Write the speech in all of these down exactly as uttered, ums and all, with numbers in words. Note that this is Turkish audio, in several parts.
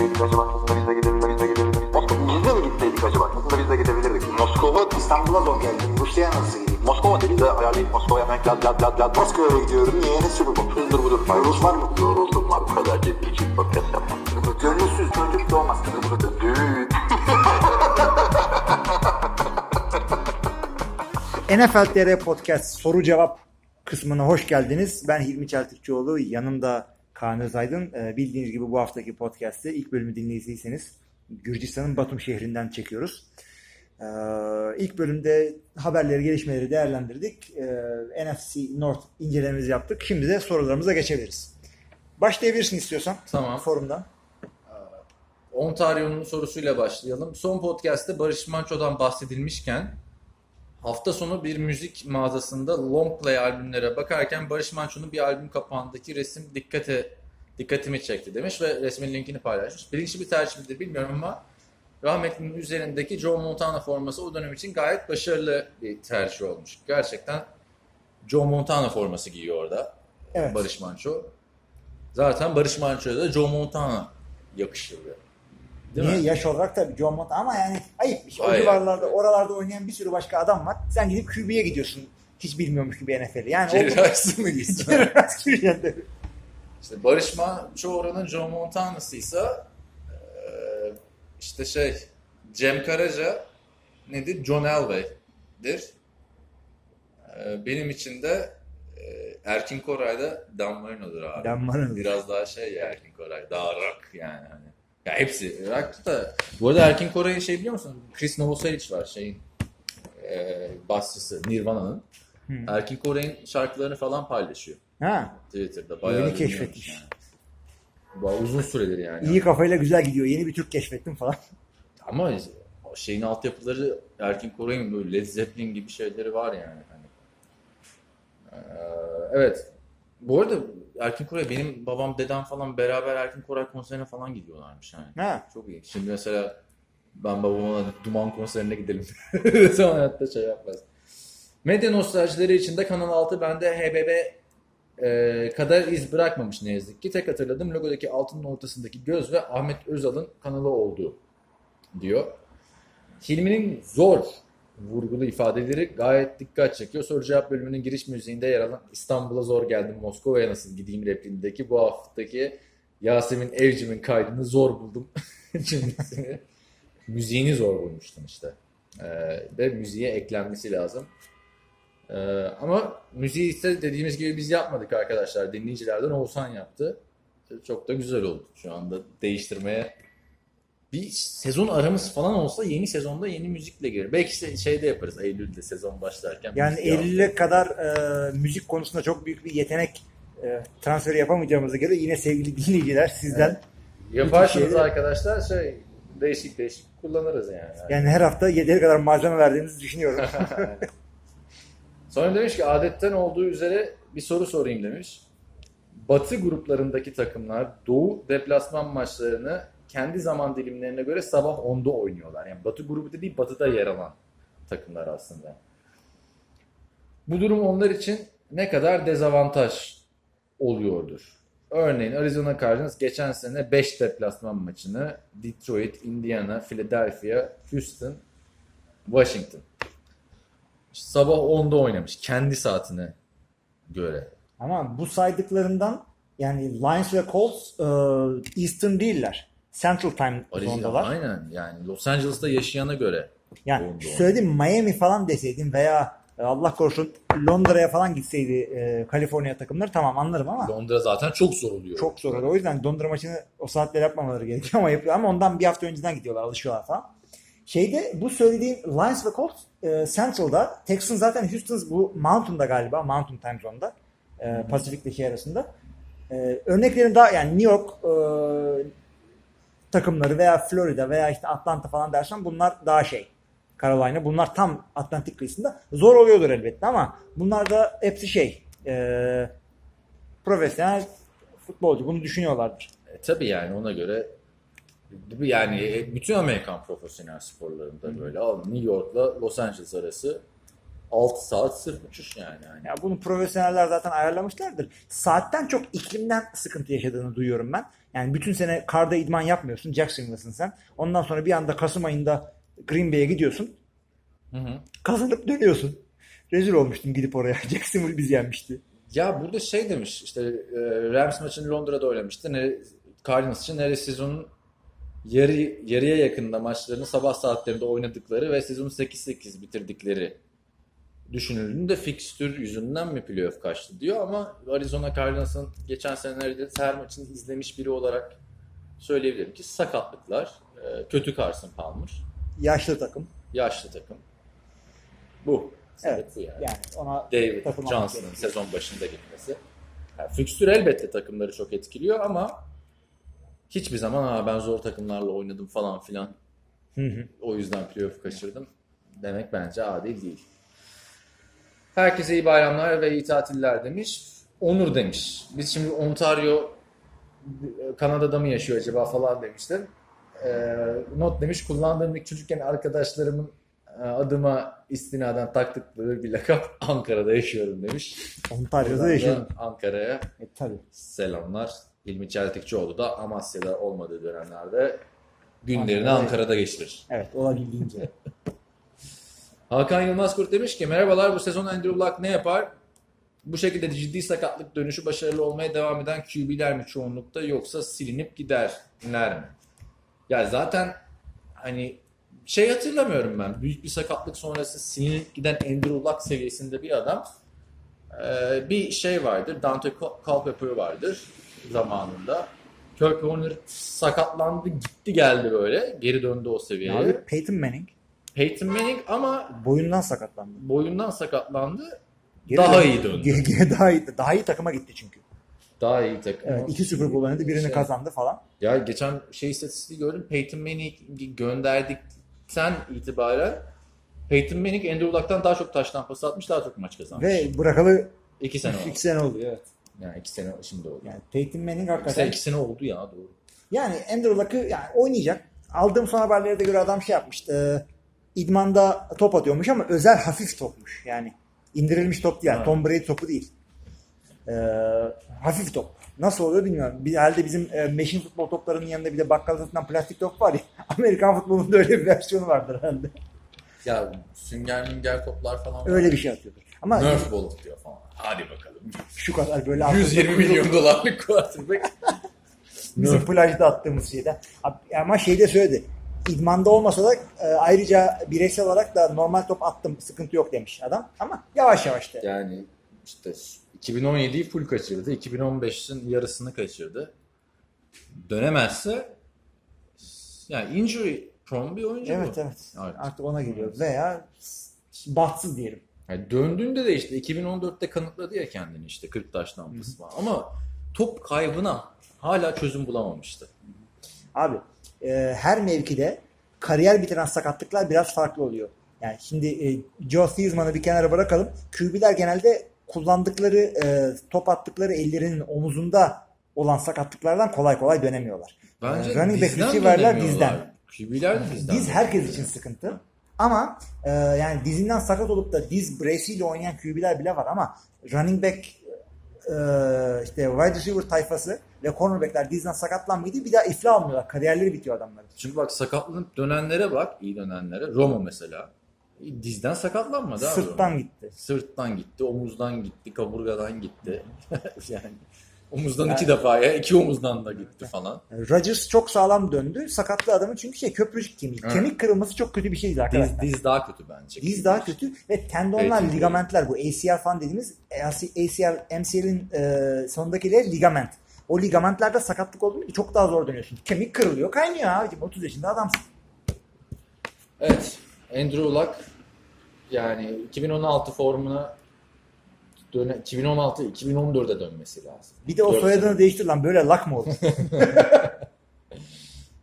gitseydik acaba? Aslında biz de gidebilirdik. Moskova mı gitseydik acaba? Aslında biz de gidebilirdik. Moskova, İstanbul'a zor geldi. Rusya'ya nasıl gideyim? Moskova dedi de ayarlayıp Moskova'ya hemen lad lad lad lad. Moskova'ya gidiyorum. Niye? Ne süper bak. Hızdır budur. Rus var mı? Yoruldum var. Bu kadar ciddi için podcast yapmam. Gönülsüz çocuk doğmaz. Düğün. N F L T R Podcast soru cevap kısmına hoş geldiniz. Ben Hilmi Çeltikçioğlu, yanımda Kaan Özaydın. Ee, bildiğiniz gibi bu haftaki podcast'te ilk bölümü dinleyiciyseniz Gürcistan'ın Batum şehrinden çekiyoruz. Ee, ilk bölümde haberleri, gelişmeleri değerlendirdik. Ee, N F C North incelememizi yaptık. Şimdi de sorularımıza geçebiliriz. Başlayabilirsin istiyorsan. Tamam. Forumdan. Ontario'nun sorusuyla başlayalım. Son podcast'te Barış Manço'dan bahsedilmişken hafta sonu bir müzik mağazasında long play albümlere bakarken Barış Manço'nun bir albüm kapağındaki resim dikkate dikkatimi çekti demiş ve resmin linkini paylaşmış. Bilinçli bir tercih midir bilmiyorum ama rahmetlinin üzerindeki Joe Montana forması o dönem için gayet başarılı bir tercih olmuş. Gerçekten Joe Montana forması giyiyor orada, evet. Barış Manço. Zaten Barış Manço'ya da Joe Montana yakışıyor. Değil Niye? Mi? Yaş olarak tabii Joe Montana ama yani ayıp bir şey. O civarlarda, evet. Oralarda oynayan bir sürü başka adam var. Sen gidip Q B'ye gidiyorsun. Hiç bilmiyormuş gibi N F L'i. Yani Cerrahisi mi gitsin? Cerrahisi gireceksin tabii. İşte Barış Manço oranın Joe Montana'sıysa işte şey Cem Karaca nedir? John Elway'dir. Benim için de Erkin Koray'da Dan Marino'dur abi. Dan Marino. Biraz daha şey ya Erkin Koray. Daha rock yani. Ya hepsi rock da. Bu arada Erkin Koray'ın şey biliyor musun? Krist Novoselic var şeyin e, basçısı Nirvana'nın. Hmm. Erkin Koray'ın şarkılarını falan paylaşıyor. Ha. Twitter'da bayağı yeni keşfetmiş. Yani. Bayağı uzun süredir yani. İyi kafayla güzel gidiyor. Yeni bir Türk keşfettim falan. Ama şeyin altyapıları Erkin Koray'ın böyle Led Zeppelin gibi şeyleri var yani. Hani. Evet. Bu arada Erkin Koray, benim babam, dedem falan beraber Erkin Koray konserine falan gidiyorlarmış yani. Ha. Çok iyi. Şimdi mesela ben babama Duman konserine gidelim. Zaman hayatta şey yapmaz. Medya nostaljileri içinde Kanal altı bende H B B e, kadar iz bırakmamış ne yazık ki. Tek hatırladım logodaki altının ortasındaki göz ve Ahmet Özal'ın kanalı olduğu diyor. Hilmi'nin zor vurgulu ifadeleri gayet dikkat çekiyor. Soru cevap bölümünün giriş müziğinde yer alan İstanbul'a zor geldim, Moskova'ya nasıl gideyim repliğindeki bu haftaki Yasemin Evcim'in kaydını zor buldum. Müziğini zor bulmuştum işte. Ee, ve müziğe eklenmesi lazım. Ee, ama müziği ise dediğimiz gibi biz yapmadık arkadaşlar. Dinleyicilerden Oğuzhan yaptı. Çok da güzel oldu. Şu anda değiştirmeye bir sezon aramız falan olsa yeni sezonda yeni müzikle girer. Belki şeyde yaparız, Eylül'de sezon başlarken. Yani Eylül'e kadar e, müzik konusunda çok büyük bir yetenek e, transferi yapamayacağımıza göre yine sevgili dinleyiciler sizden. Evet. Yaparsınız arkadaşlar, şey değişik değişik kullanırız yani. Yani her hafta yeteri kadar malzeme verdiğimizi düşünüyorum. Sonra demiş ki adetten olduğu üzere bir soru sorayım demiş. Batı gruplarındaki takımlar Doğu deplasman maçlarını kendi zaman dilimlerine göre sabah onda oynuyorlar. Yani Batı grubu da değil, Batı'da yer alan takımlar aslında. Bu durum onlar için ne kadar dezavantaj oluyordur? Örneğin Arizona Cardinals geçen sene beş deplasman maçını Detroit, Indiana, Philadelphia, Houston, Washington. İşte sabah onda oynamış kendi saatine göre. Ama bu saydıklarından yani Lions ve Colts ıı, Eastern değiller. Central Time zondalar. Aynen yani Los Angeles'ta yaşayana göre. Yani söyledim Miami falan deseydim veya Allah korusun Londra'ya falan gitseydi e, Kaliforniya takımları tamam anlarım ama. Londra zaten çok zor oluyor. Çok zor oluyor. O yüzden Londra maçını o saatler yapmamaları gerekiyor ama yapıyor. Ama ondan bir hafta önceden gidiyorlar, alışıyorlar falan. Şeyde bu söylediğim Lions ve Colts e, Central'da. Texans zaten Houston's bu Mountain'da galiba. Mountain Time zonda. E, Pasifik'teki arasında. E, örneklerin daha yani New York e, takımları veya Florida veya işte Atlanta falan dersen bunlar daha şey. Carolina. Bunlar tam Atlantik kıyısında. Zor oluyordur elbette ama bunlar da hepsi şey. E, profesyonel futbolcu. Bunu düşünüyorlardır. E, tabii yani ona göre yani bütün Amerikan profesyonel sporlarında böyle. New York'la Los Angeles arası altı saat sırf uçuş yani. yani. Ya bunu profesyoneller zaten ayarlamışlardır. Saatten çok iklimden sıkıntı yaşadığını duyuyorum ben. Yani bütün sene karda idman yapmıyorsun. Jacksonville'sın sen. Ondan sonra bir anda Kasım ayında Green Bay'e gidiyorsun. Hı hı. Kazanıp dönüyorsun. Rezil olmuştum gidip oraya. Jacksonville bizi yenmişti. Ya burada şey demiş işte Rams maçını Londra'da oynamıştı. Ne, Cardinals için her sezonun yarı, yarıya yakında maçlarını sabah saatlerinde oynadıkları ve sezonu sekiz sekiz bitirdikleri düşünüldüğünde fikstür yüzünden mi playoff kaçtı diyor ama Arizona Cardinals'ın geçen senelerde her maçını izlemiş biri olarak söyleyebilirim ki sakatlıklar, kötü Carson Palmer. Yaşlı takım. Yaşlı takım. Bu. Evet, bu yani. yani ona David Johnson'ın sezon başında gitmesi. Yani fikstür elbette takımları çok etkiliyor ama hiçbir zaman ha ben zor takımlarla oynadım falan filan. Hı hı. O yüzden playoff kaçırdım. Demek bence adil değil. Herkese iyi bayramlar ve iyi tatiller demiş. Onur demiş. Biz şimdi Ontario Kanada'da mı yaşıyor acaba falan demiştim. Ee, not demiş. Kullandığım ilk çocukken arkadaşlarımın adıma istinaden taktıkları bir lakap Ankara'da yaşıyorum demiş. Ontario'da yaşıyorum. Ankara'ya e, tabii. Selamlar. İlmi Çeltikçioğlu da Amasya'da olmadığı dönemlerde günlerini Ankara'da, Ankara'da geçirir. Evet olabildiğince. Hakan Yılmaz Kurt demiş ki merhabalar bu sezon Andrew Luck ne yapar? Bu şekilde ciddi sakatlık dönüşü başarılı olmaya devam eden Q B'ler mi çoğunlukta yoksa silinip giderler mi? Ya zaten hani şey hatırlamıyorum ben büyük bir sakatlık sonrası silinip giden Andrew Luck seviyesinde bir adam ee, bir şey vardır Dante Culpepper vardır zamanında. Kurt Warner sakatlandı gitti geldi böyle geri döndü o seviyeye. Yani Peyton Manning. Peyton Manning ama boyundan sakatlandı. Boyundan sakatlandı. Geri daha döndü. iyi döndü. Geri, geri daha iyi daha iyi takıma gitti çünkü. Daha iyi takım. Evet, iki Super Bowl oynadı, birini şey, kazandı falan. Ya geçen şey istatistiği gördüm. Peyton Manning'i gönderdikten itibaren Peyton Manning Andrew Luck'tan daha çok taştan pas atmış, daha çok maç kazanmış. Ve bırakalı iki sene oldu. iki sene oldu evet. Yani iki sene şimdi oldu. Yani Peyton Manning hakikaten iki sene oldu ya doğru. Yani Andrew Luck'ı yani oynayacak. Aldığım son haberlere de göre adam şey yapmıştı. İdmanda top atıyormuş ama özel hafif topmuş. Yani indirilmiş top değil. Yani. Tom Brady topu değil. Ee, hafif top. Nasıl oluyor bilmiyorum. Bir halde bizim e, meşin futbol toplarının yanında bir de bakkal satından plastik top var ya. Amerikan futbolunda öyle bir versiyonu vardır herhalde. Ya sünger münger toplar falan var. Öyle bir şey atıyordur. Ama Nerf ball atıyor falan. Hadi bakalım. Şu kadar böyle yüz yirmi milyon dolarlık quarterback. Bizim plajda attığımız şeyden. Ama şeyde söyledi. İdmanda olmasa da e, ayrıca bireysel olarak da normal top attım sıkıntı yok demiş adam ama yavaş yavaş da. Yani işte iki bin on yediyi full kaçırdı, iki bin on beşin yarısını kaçırdı. Dönemezse yani injury prone bir oyuncu evet, bu. Evet evet artık ona geliyor veya bahtsız diyelim. Yani döndüğünde de işte iki bin on dörtte kanıtladı ya kendini işte kırk taş tampası falan ama top kaybına hala çözüm bulamamıştı. Abi. Her mevkide kariyer bitiren sakatlıklar biraz farklı oluyor. Yani şimdi Joe Theismann'ı bir kenara bırakalım. Q B'ler genelde kullandıkları, top attıkları ellerinin omuzunda olan sakatlıklardan kolay kolay dönemiyorlar. Bence yani running back receiver'ler bizden. Q B'ler de bizden. Diz herkes için sıkıntı. Ama yani dizinden sakat olup da diz brace'iyle oynayan Q B'ler bile var ama running back işte wide receiver tayfası ve cornerbackler dizden sakatlanmaydı bir daha iflah almıyorlar. Kariyerleri bitiyor adamların. Çünkü bak sakatlanıp dönenlere bak. İyi dönenlere. Romo mesela. Dizden sakatlanmadı. Sırttan gitti. Sırttan gitti. Omuzdan gitti. Kaburgadan gitti. yani omuzdan yani, iki defa ya. iki omuzdan da gitti falan. Rodgers çok sağlam döndü. Sakatlı adamı çünkü şey köprücük kemiği. Evet. Kemik kırılması çok kötü bir şeydi arkadaşlar. Diz, diz daha kötü bence. Diz daha kötü ve tendonlar, evet, ligamentler bu. A C L falan dediğimiz A C L, M C L'in e, sonundakileri ligament. O ligamentlerde sakatlık olduğunda çok daha zor dönüyorsun. Kemik kırılıyor, kaynıyor abicim. otuz yaşında adamsın. Evet. Andrew Luck yani iki bin on altı formuna döne, iki bin on altı iki bin on dörde dönmesi lazım. Bir de o soyadını değiştir lan. Böyle Luck mı oldu?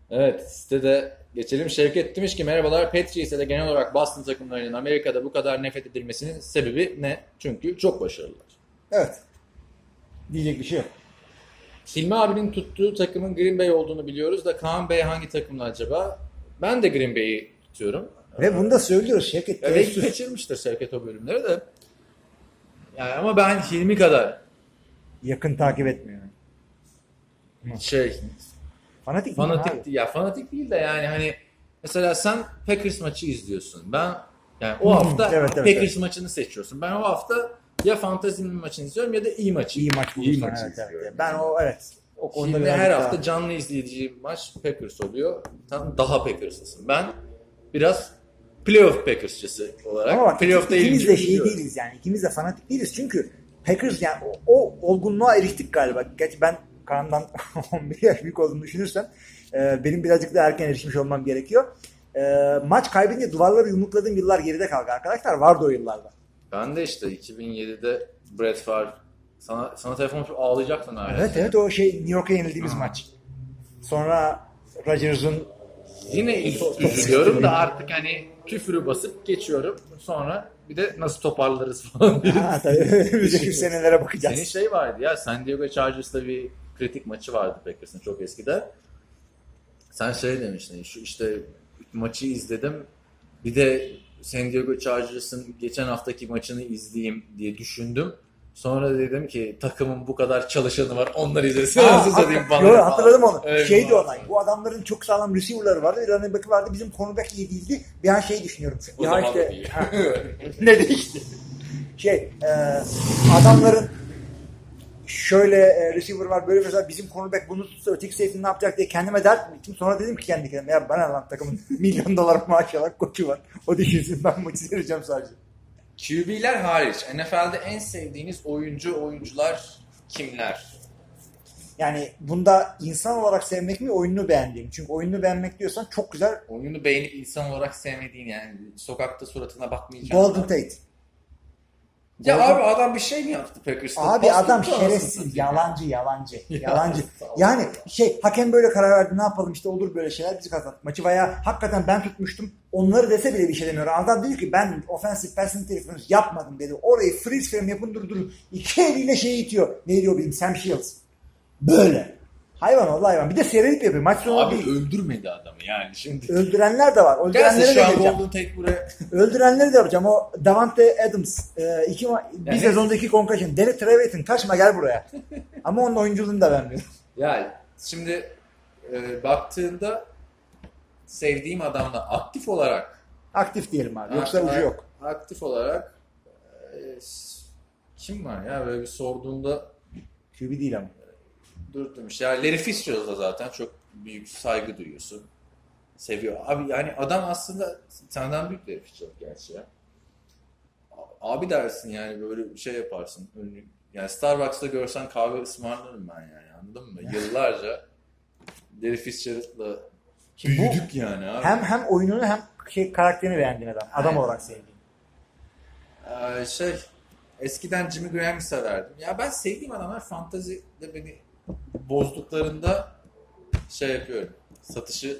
Evet. Sitede geçelim. Şevket demiş ki merhabalar. Patriots'e de genel olarak Boston takımlarının Amerika'da bu kadar nefret edilmesinin sebebi ne? Çünkü çok başarılılar. Evet. Diyecek bir şey yok. Hilmi abinin tuttuğu takımın Green Bay olduğunu biliyoruz da Kaan Bey hangi takımla acaba? Ben de Green Bay'i tutuyorum. Ve bunu da söylüyor Şevket. Ya belki kaçırmıştır Şevket o bölümleri de. Yani ama ben filmi kadar yakın takip etmiyorum. Şey, fanatik fanatik değil, ya fanatik değil de yani hani mesela sen Packers maçı izliyorsun. Ben yani o hafta evet, evet, Packers evet. maçını seçiyorsun. Ben o hafta ya fantezinin maçını izliyorum ya da iyi maçı. İyi maç, iyi maç. Evet, evet. Ben o evet. O konuda şimdi her hafta daha... canlı izleyeceğim maç Packers oluyor. Tam daha Packers'lısın. Ben biraz playoff Packers'cısı olarak. Bak, playoff'ta ikimiz de şey değiliz yani. İkimiz de fanatik değiliz çünkü Packers yani o, o olgunluğa eriştik galiba. Gerçi ben Kaan'dan on bir yaş büyük olduğunu düşünürsem e, benim birazcık da erken erişmiş olmam gerekiyor. E, maç kaybedince duvarları yumrukladığım yıllar geride kaldı arkadaşlar. Vardı o yıllarda. Ben de işte iki bin yedide Brett Favre sana, sana telefon açıp ağlayacaktın abi. Evet evet o şey New York'a yenildiğimiz hmm. maç. Sonra Rodgers'ın yine üzülüyorum da artık hani küfürü basıp geçiyorum. Sonra bir de nasıl toparlarız falan dedim. Ha tabii. Önümüzdeki senelere bakacağız. Senin şey vardı ya San Diego Chargers'la bir kritik maçı vardı Packers'ın çok eskide. Sen şey demiştin şu işte maçı izledim. Bir de San Diego Chargers'ın geçen haftaki maçını izleyeyim diye düşündüm. Sonra dedim ki takımın bu kadar çalışanı var. Onları izlesin. Hatırladım, hatırladım onu. Evet, şeydi olay. Bu adamların çok sağlam receiver'ları vardı. Bir running back'i vardı. Bizim cornerback iyi değildi. Bir an şey düşünüyorum. O ya işte ne değişti? Şey, e, adamların şöyle e, receiver var böyle mesela bizim cornerback bunu tutsa öteki safety ne yapacak diye kendime dert ettim. Sonra dedim ki kendi kendime ya bana lan takımın milyon dolar maaş alarak koçu var. O düşünsün ben maçı izleyeceğim sadece. Q B'ler hariç N F L'de en sevdiğiniz oyuncu, oyuncular kimler? Yani bunda insan olarak sevmek mi, oyununu beğendiğim? Çünkü oyununu beğenmek diyorsan çok güzel. Oyununu beğenip insan olarak sevmediğin yani sokakta suratına bakmayacaksın. Golden Tate. Ya Golden... abi adam bir şey mi yaptı Packers'ta? Abi Boston'da adam şerefsiz, yalancı, yalancı, yalancı. Yani şey hakem böyle karar verdi ne yapalım işte olur böyle şeyler bizi kazandı. Maçı bayağı hakikaten ben tutmuştum. Onları dese bile bir şey demiyor. Adam diyor ki ben offensive person telefonu yapmadım dedi. Orayı freeze frame yapın dur dur. İki eliyle şey itiyor. Ne diyor bizim Sam Shields. Böyle. Hayvan oldu hayvan. Bir de seyredip yapıyor. Maç sonu değil. Abi öldürmedi adamı yani şimdi. Öldürenler de var. Öldürenleri de yapacağım. Tek buraya. Öldürenleri de yapacağım. O Davante Adams iki ma- yani bir sezonda iki concussion. Danny Trevathan kaçma gel buraya. Ama onun oyunculuğunu da vermiyor. Yani şimdi e, baktığında sevdiğim adamla aktif olarak aktif diyelim abi. Yoksa ucu yok. Aktif olarak e, kim var ya böyle bir sorduğunda Q B değil ama. Durdurmuş. Ya Larry Fitzgerald'a zaten çok büyük saygı duyuyorsun. Seviyor. Abi yani adam aslında senden büyük Larry Fitzgerald gerçi ya. Abi dersin yani böyle bir şey yaparsın. Yani Starbucks'ta görsen kahve ısmarlarım ben yani anladın mı? Yıllarca Larry Fitzgerald'la büyüdük yani abi. Hem hem oyununu hem şey, karakterini beğendiğin adam. Adam yani, olarak sevdiğin. Ee, şey eskiden Jimmy Graham'ı severdim. Ya ben sevdiğim adamlar fantazide beni bozduklarında şey yapıyorum. Satışı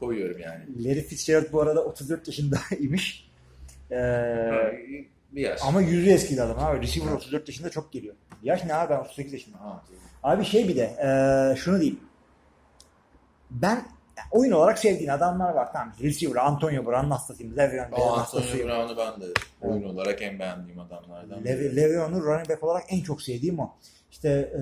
koyuyorum yani. Larry Fitzgerald bu arada otuz dört yaşındaymış. Ee, bir yaş. Ama yüzü eskiydi adam abi. Receiver otuz dört yaşında çok geliyor. Yaş ne abi ben otuz sekiz yaşındayım. Ha. Abi şey bir de e, şunu diyeyim. Ben oyun olarak sevdiğin adamlar var. Tamam. Receiver, Antonio Brown hastasıyım. Le'Veon Bell hastasıyım. Antonio Brown'u ben de oyun evet. olarak en beğendiğim adamlardan. Le- Le'Veon'u running back olarak en çok sevdiğim o. İşte e,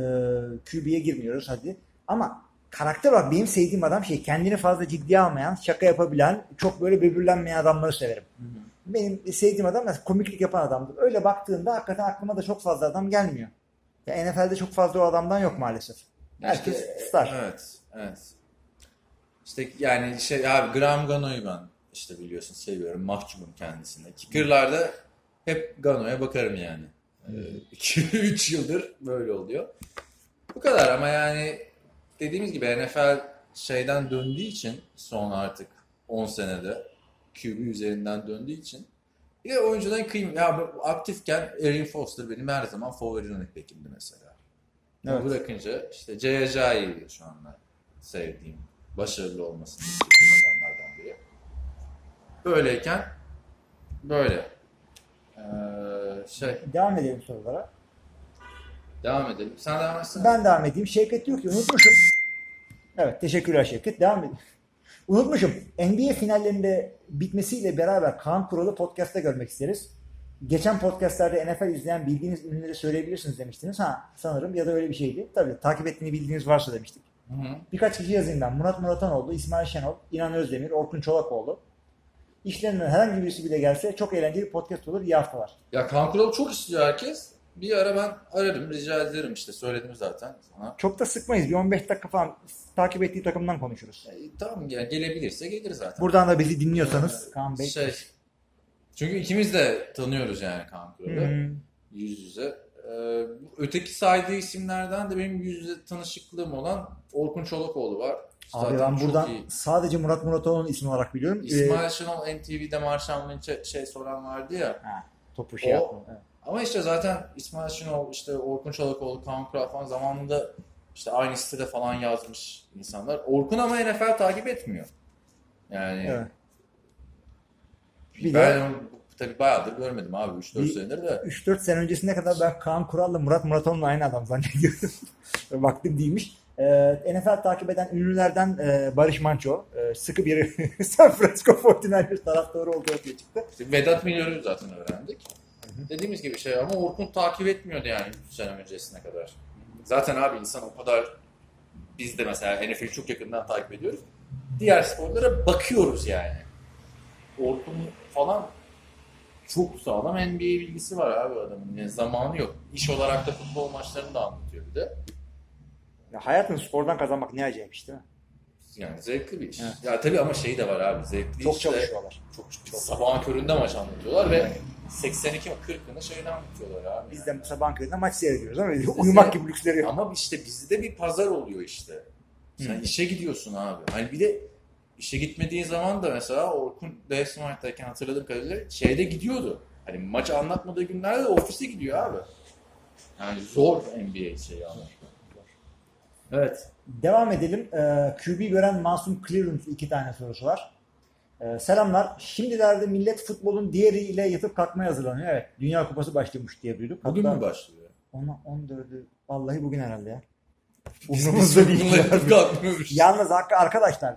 Q B'ye girmiyoruz hadi. Ama karakter olarak benim sevdiğim adam şey kendini fazla ciddiye almayan, şaka yapabilen, çok böyle böbürlenmeyen adamları severim. Hı hı. Benim sevdiğim adam komiklik yapan adamdır. Öyle baktığında hakikaten aklıma da çok fazla adam gelmiyor. Ya N F L'de çok fazla o adamdan yok maalesef. Herkes işte, star. Evet, evet. İşte yani şey abi Graham Gano'yu ben işte biliyorsun seviyorum. Mahcubum kendisine. Kicker'larda hep Gano'ya bakarım yani. iki üç yıldır böyle oluyor. Bu kadar ama yani dediğimiz gibi N F L şeyden döndüğü için son artık on senede Q B üzerinden döndüğü için bir de oyuncudan kıyım ya aktifken Arian Foster benim her zaman favori running back'imdi mesela. Evet. Bırakınca işte C J J'yi şu anda sevdiğim, başarılı olmasını istediğim adamlardan biri. Böyleyken böyle Ee, şey. Devam edelim sorulara. Devam edelim. Sen devam etsene. Ben devam edeyim. Şevket diyor ki unutmuşum. Evet teşekkürler Şevket. Devam edelim. Unutmuşum. N B A finallerinde bitmesiyle beraber Kaan Kural'ı podcast'ta görmek isteriz. Geçen podcast'larda N F L izleyen bildiğiniz ünlüleri söyleyebilirsiniz demiştiniz. Ha sanırım ya da öyle bir şeydi. Tabii takip ettiğini bildiğiniz varsa demiştik. Hı hı. Birkaç kişi yazayım ben. Murat Muratanoğlu, İsmail Şenol, İnan Özdemir, Orkun Çolakoğlu. İşlerinden herhangi birisi bile gelse çok eğlenceli bir podcast olur. İyi haftalar. Ya Kaan Kural'ı çok istiyor herkes. Bir ara ben ararım, rica ederim işte. Söyledim zaten sana. Çok da sıkmayız. Bir on beş dakika falan takip ettiği takımdan konuşuruz. E, tamam yani gelebilirse gelir zaten. Buradan da bizi dinliyorsanız. Kaan Bey. Şey, çünkü ikimiz de tanıyoruz yani Kaan Kural'ı. Hmm. Yüz yüze. Ee, öteki saydığı isimlerden de benim yüz yüze tanışıklığım olan Orkun Çolakoğlu var. Abi zaten ben buradan iyi. Sadece Murat Muratoğlu'nun ismi olarak biliyorum. İsmail ee, Şenol M T V'de Marşan Lynch'e şey soran vardı ya. Ha, topu şey yaptım. Evet. Ama işte zaten İsmail Şenol, işte Orkun Çolakoğlu, Kaan Kural falan zamanında işte aynı sitede falan yazmış insanlar. Orkun ama N F L takip etmiyor. Yani evet. Bir ben de, tabii bayağıdır görmedim abi üç dört senedir de. üç dört sene öncesine kadar ben Kaan Kural'la Murat Muratoğlu'nun aynı adam zannediyordum. Vaktim değilmiş. Ee, N F L takip eden ünlülerden e, Barış Manço e, sıkı bir San Francisco kırk dokuzlar taraftarı olduğu ortaya çıktı. İşte Vedat Milyon'u zaten öğrendik. Hı-hı. Dediğimiz gibi şey ama Orkun takip etmiyordu yani üç sene öncesine kadar. Zaten abi insan o kadar, biz de mesela N F L'yi çok yakından takip ediyoruz. Diğer sporlara bakıyoruz yani. Orkun falan çok sağlam N B A bilgisi var abi adamın. Yani zamanı yok. İş olarak da futbol maçlarını da anlatıyor bir de. Ya hayatını spordan kazanmak ne acayip iş değil mi? Yani zevkli bir iş. Evet. Ya tabii ama şey de var abi, zevkli çok işte. Çok çalışıyorlar. Çok, çok sabahın köründe maç anlatıyorlar ve seksen iki kırk günde şeyden anlatıyorlar abi. Biz yani de sabahın köründe maç seyrediyoruz ama biz uyumak de, gibi lüksleri yok. Ama işte bizde de bir pazar oluyor işte. Sen hmm. işe gidiyorsun abi. Hani bir de işe gitmediğin zaman da mesela Orkun Devsmart'tayken hatırladığım kadarıyla şeyde gidiyordu. Hani maç anlatmadığı günlerde ofise gidiyor abi. Yani zor N B A şeyi anlatmak. Evet. Devam edelim. Ee, Q B gören Masum Clearum'un iki tane sorusu var. Ee, selamlar. Şimdilerde millet futbolun diğeriyle yatıp kalkmaya hazırlanıyor. Evet. Dünya Kupası başlamış diye duyduk. Bugün hatta mü başlıyor? on dördü vallahi bugün herhalde ya. Umurumuzda değil. Yalnız arkadaşlar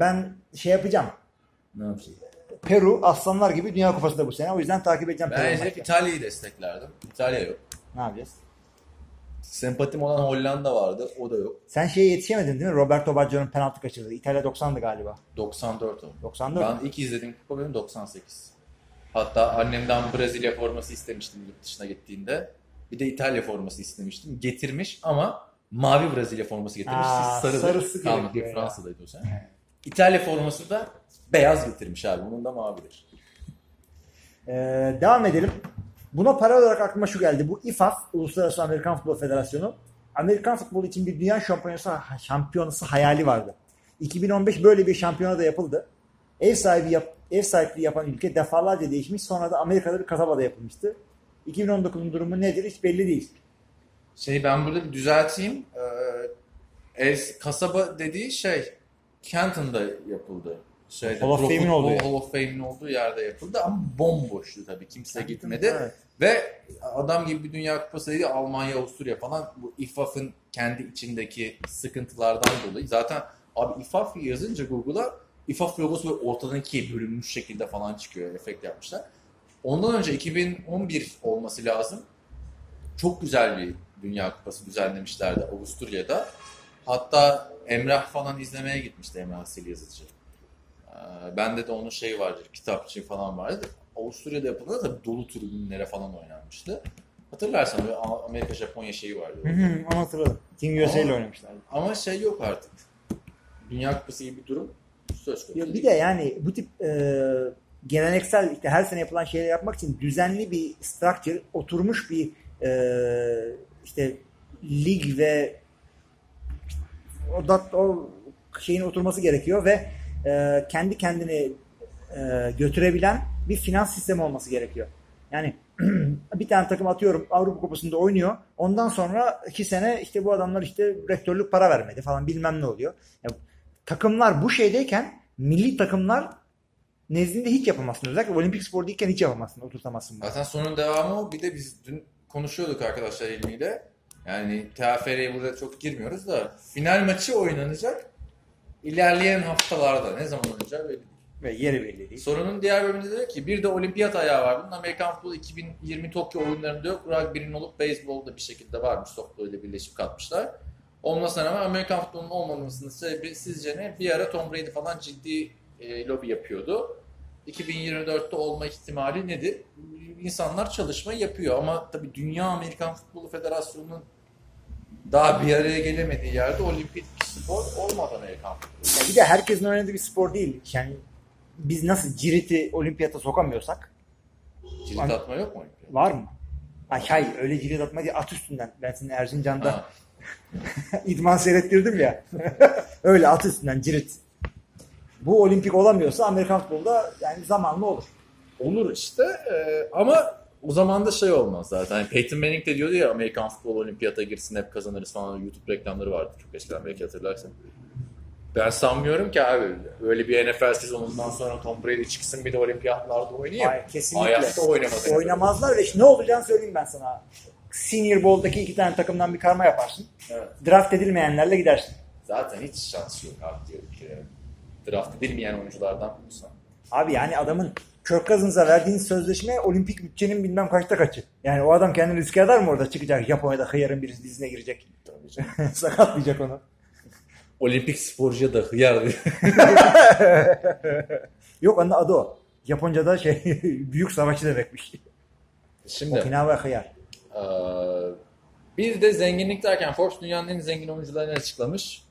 ben şey yapacağım. Ne yapacağız? Peru aslanlar gibi Dünya Kupası da bu sene. O yüzden takip edeceğim. Ben hep İtalya'yı desteklerdim. İtalya yok. Ne yapacağız? Sempatim olan Hollanda vardı. O da yok. Sen şeye yetişemedin değil mi? Roberto Baggio'nun penaltı kaçırdı. İtalya doksandı galiba. doksan dört oldu. doksan dört Ben mi? İlk izlediğim kupa benim doksan sekiz Hatta annemden Brezilya forması istemiştim yurt dışına gittiğinde. Bir de İtalya forması istemiştim. Getirmiş ama mavi Brezilya forması getirmiş. Aa, sarı sarısı gerekiyor. Fransa'daydı o sen. Yani. İtalya forması da beyaz getirmiş abi. Bunun da mavidir. Ee, devam edelim. Buna para olarak aklıma şu geldi. Bu I F A F, Uluslararası Amerikan Futbol Federasyonu, Amerikan futbolu için bir dünya şampiyonası, şampiyonası hayali vardı. iki bin on beş böyle bir şampiyona da yapıldı. Ev sahibi yap, ev sahipliği yapan ülke defalarca değişmiş. Sonra da Amerika'da bir kasabada yapılmıştı. iki bin on dokuzun durumu nedir hiç belli değil. Şey ben burada bir düzelteyim. Ee, ev, kasaba dediği şey Canton'da yapıldı. Şeyde, Hall of Fame'in olduğu, Hall of Fame'in olduğu yerde yapıldı ama bomboştu tabii. Kimse yani gitmedi. Evet. Ve adam gibi bir Dünya Kupası'ydı. Almanya, Avusturya falan bu I F A F'ın kendi içindeki sıkıntılardan dolayı. Zaten abi I F A F yazınca Google'a I F A F logosu böyle ortadan ikiye bölünmüş şekilde falan çıkıyor. Efekt yapmışlar. Ondan önce iki bin on bir olması lazım. Çok güzel bir Dünya Kupası düzenlemişlerdi Avusturya'da. Hatta Emrah falan izlemeye gitmişti, Emrah Selyazıcı. Bende de onun şey vardır, kitapçı falan vardı. Avusturya'da yapılan da dolu tribünlere falan oynanmıştı. Hatırlarsan böyle Amerika-Japonya şeyi vardı. Hı hı, onu hatırladım. Team U S A ile oynamışlardı. Ama şey yok artık. Dünya Kupası gibi bir durum söz konusu. Ya bir de yani bu tip e, geleneksel işte her sene yapılan şeyleri yapmak için düzenli bir structure, oturmuş bir e, işte lig ve o, da, o şeyin oturması gerekiyor ve e, kendi kendini e, götürebilen bir finans sistemi olması gerekiyor. Yani bir tane takım atıyorum Avrupa Kupası'nda oynuyor. Ondan sonra iki sene işte bu adamlar işte rektörlük para vermedi falan bilmem ne oluyor. Yani takımlar bu şeydeyken milli takımlar nezdinde hiç yapamazsın. Özellikle olimpik spor değilken hiç yapamazsın. Oturtamazsın. Zaten bunu. Sonun devamı o. Bir de biz dün konuşuyorduk arkadaşlar ilmiyle. Yani T F R'ye burada çok girmiyoruz da final maçı oynanacak. İlerleyen haftalarda ne zaman olacağı belli değil. Ve yeri belli değil. Sorunun diğer bölümünde diyor ki bir de olimpiyat ayağı var. Bunun Amerikan futbolu iki bin yirmi Tokyo oyunlarında yok. Rugby'nin olup beyzbolda bir şekilde varmış. Softball ile birleşip katmışlar. Olmasına rağmen Amerikan futbolunun olmamasının sebebi sizce ne? Bir ara Tom Brady falan ciddi e, lobi yapıyordu. iki bin yirmi dörtte olma ihtimali nedir? İnsanlar çalışma yapıyor ama tabii Dünya Amerikan Futbolu Federasyonu'nun daha bir araya gelemediği yerde olimpik spor olmadan Amerikan futbolu. Yani bir de herkesin oynadığı bir spor değil. Yani biz nasıl ciriti olimpiyata sokamıyorsak. Cirit an- atma yok mu? Var mı? Ay, hayır öyle cirit atma diye at üstünden. Ben senin Erzincan'da ha. İdman seyrettirdim ya. Öyle at üstünden cirit. Bu olimpik olamıyorsa Amerikan futbolda yani zamanlı olur. Olur işte ee, ama o zaman da şey olmaz zaten. Yani Peyton Manning de diyordu ya Amerikan futbolu olimpiyata girsin hep kazanırız falan. YouTube reklamları vardı çok eskiden belki hatırlarsın. Ben sanmıyorum ki abi öyle bir N F L sezonundan sonra Tom Brady çıksın bir de olimpiyatlarda oynayayım. Hayır kesinlikle. Hayatta oynamaz. Oynamazlar ve ne olacağını söyleyeyim ben sana. Senior Bowl'daki iki tane takımdan bir karma yaparsın. Evet. Draft edilmeyenlerle gidersin. Zaten hiç şans yok abi diyor ki. Draft edilmeyen oyunculardan bulursan. Abi yani adamın Kirk Cousins'a verdiğiniz sözleşme olimpik bütçenin bilmem kaçta kaçı. Yani o adam kendini riske eder mi orada çıkacak? Japonya'da hıyarın birisi dizine girecek. Sakatlayacak onu. Olimpik sporcuya da hıyar. Yok onun adı o. Japonca'da şey büyük savaşçı demekmiş. Şimdi. Okinawa hıyar. Ee, bir de zenginlik derken Forbes dünyanın en zengin oyuncularını açıklamış.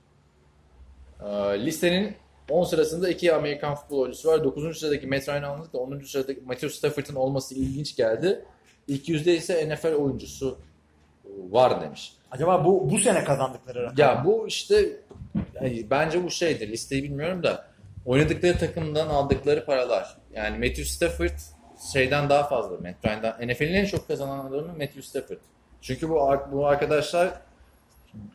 Ee, listenin on sırasında iki Amerikan futbol oyuncusu var. dokuzuncu sıradaki Matt Ryan'lıkla onuncu sıradaki Matthew Stafford'ın olması ilginç geldi. İlk yüzde ise N F L oyuncusu var demiş. Acaba bu bu sene kazandıkları rakam? Ya bu işte yani bence bu şeydir. Listeyi bilmiyorum da oynadıkları takımdan aldıkları paralar. Yani Matthew Stafford şeyden daha fazla. Matt Ryan'dan N F L'in en çok kazanan adamı Matthew Stafford. Çünkü bu bu arkadaşlar